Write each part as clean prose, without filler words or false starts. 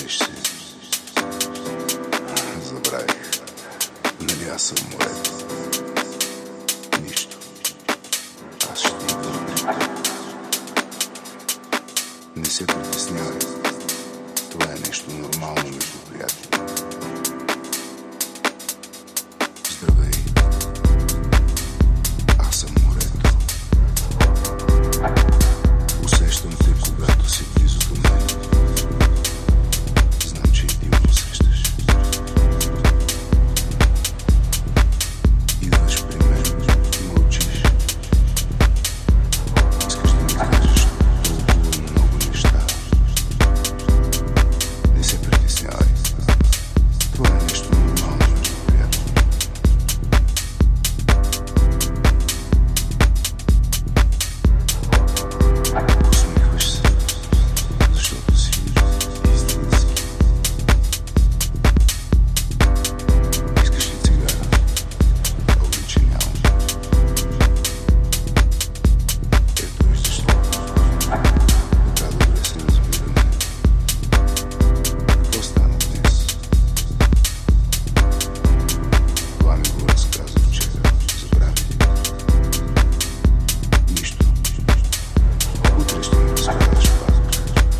nește. Zabraj, ne lasă în more. Nișto. Ne se priteснявай. Това е нещо нормално между приятели. Разказывать, что это не правильно. Ничто.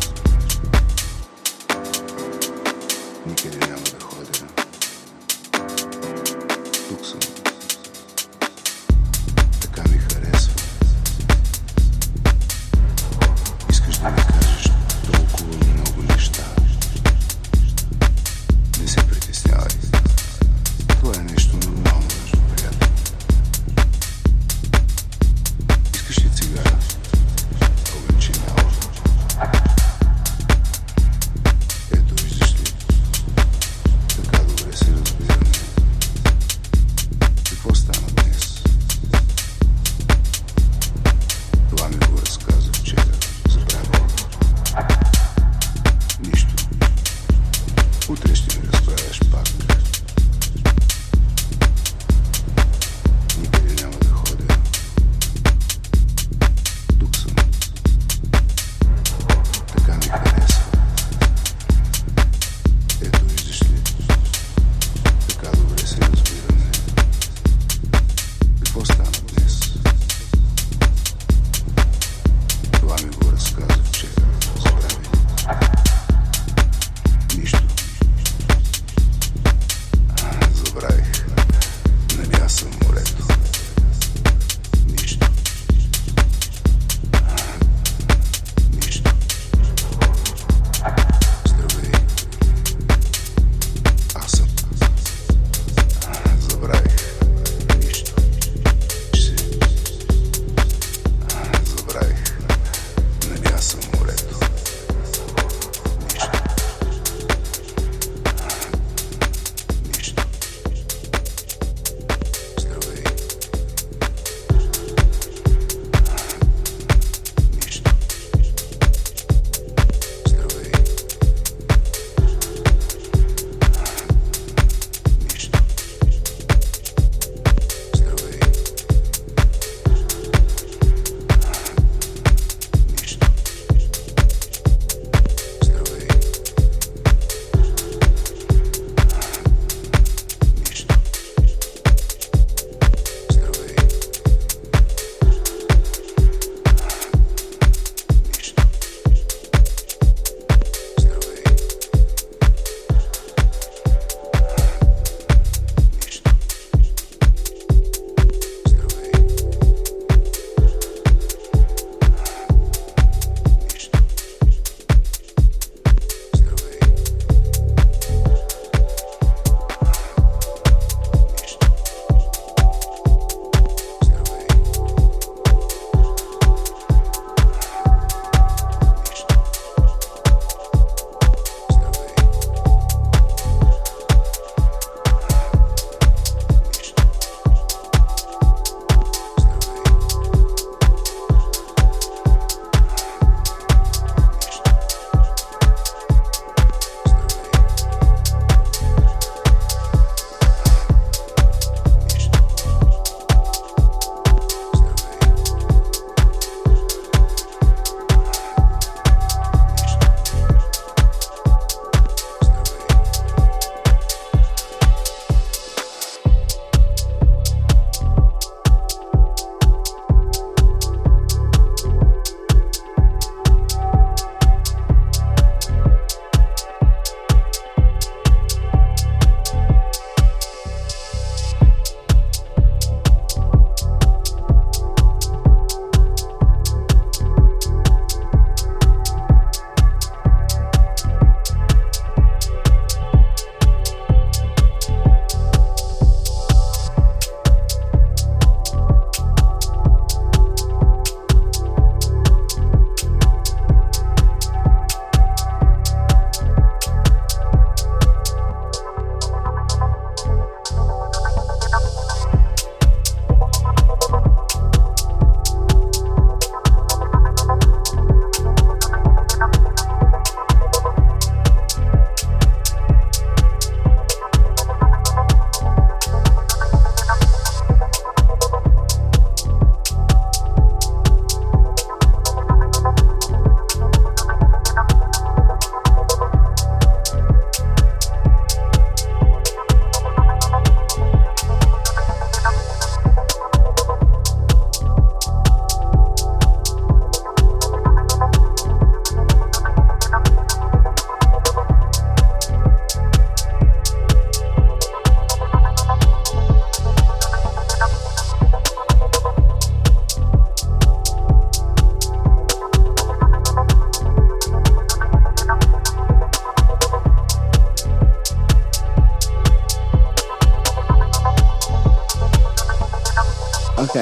Okay. Okay. Okay.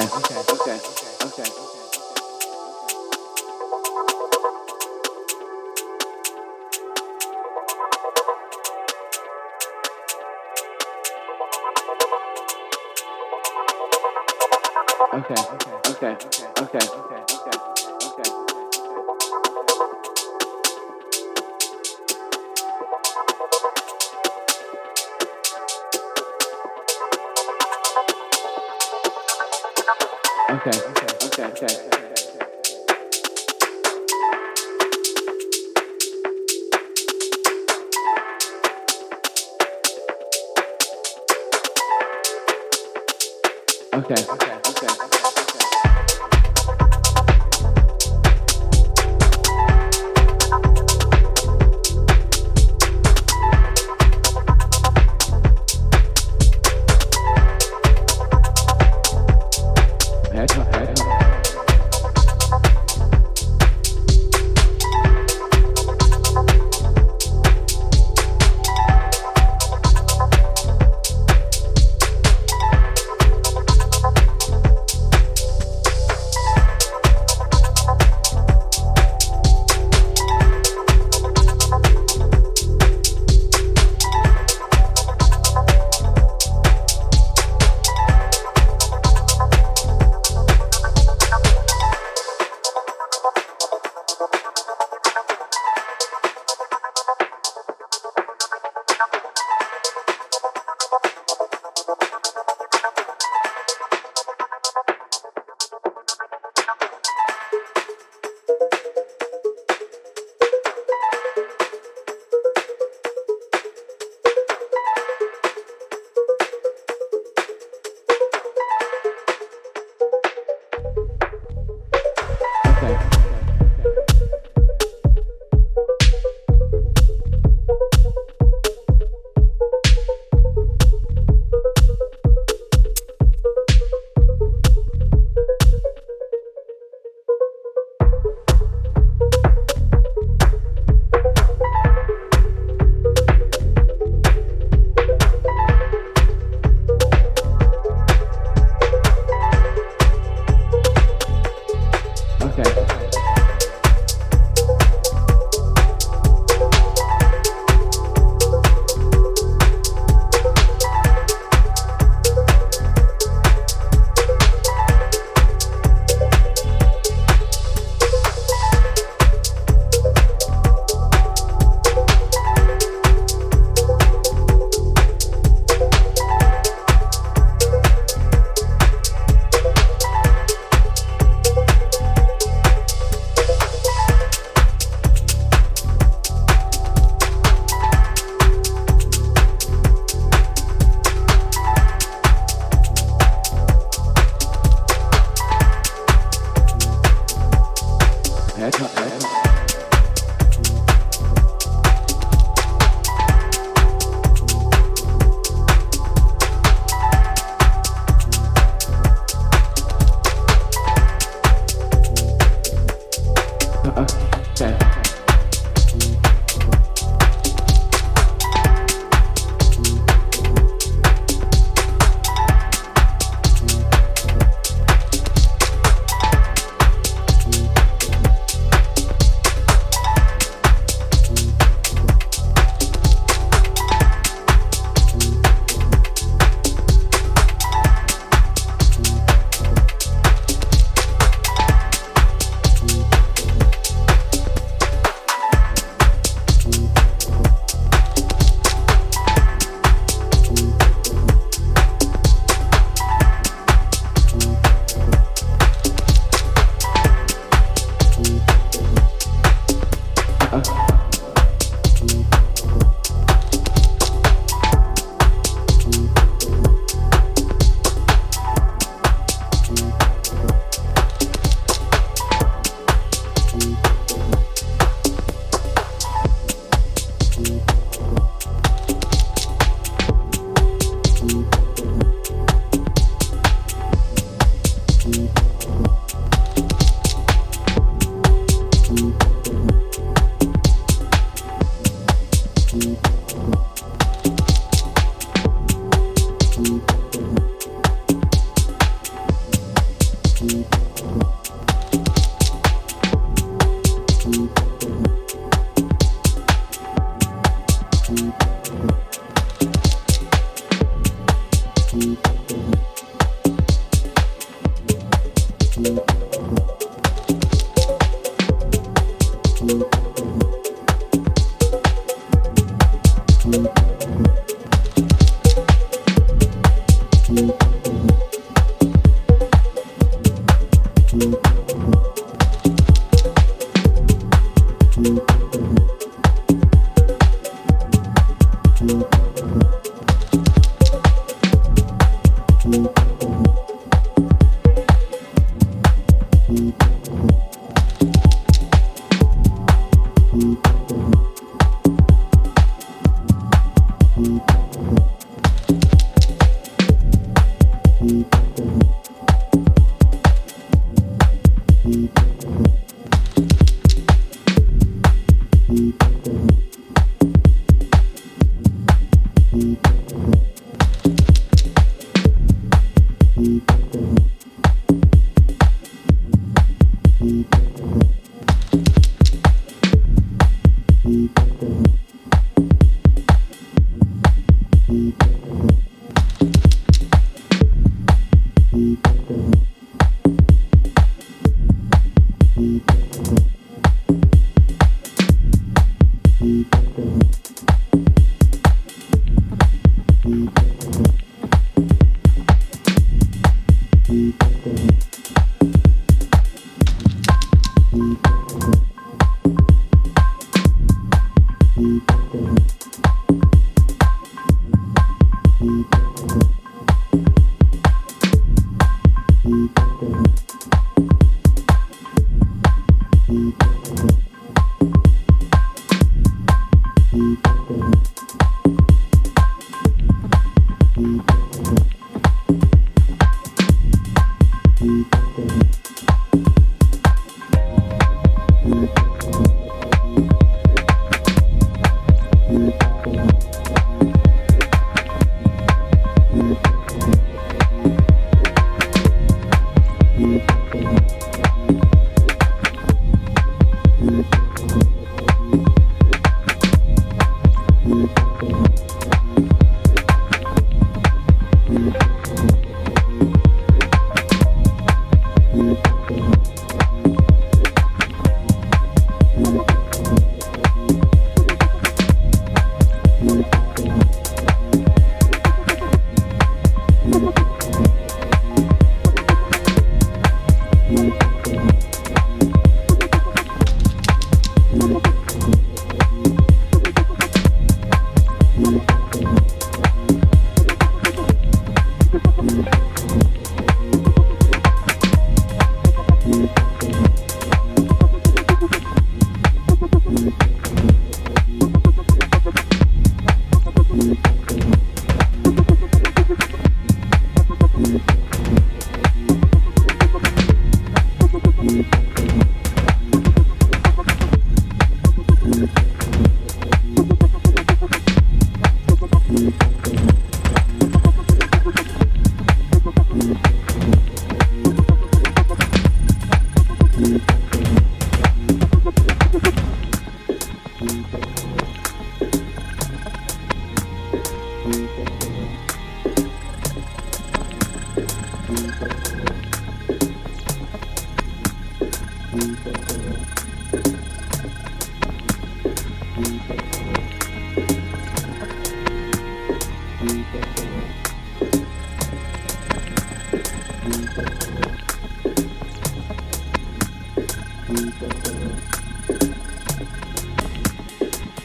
Okay.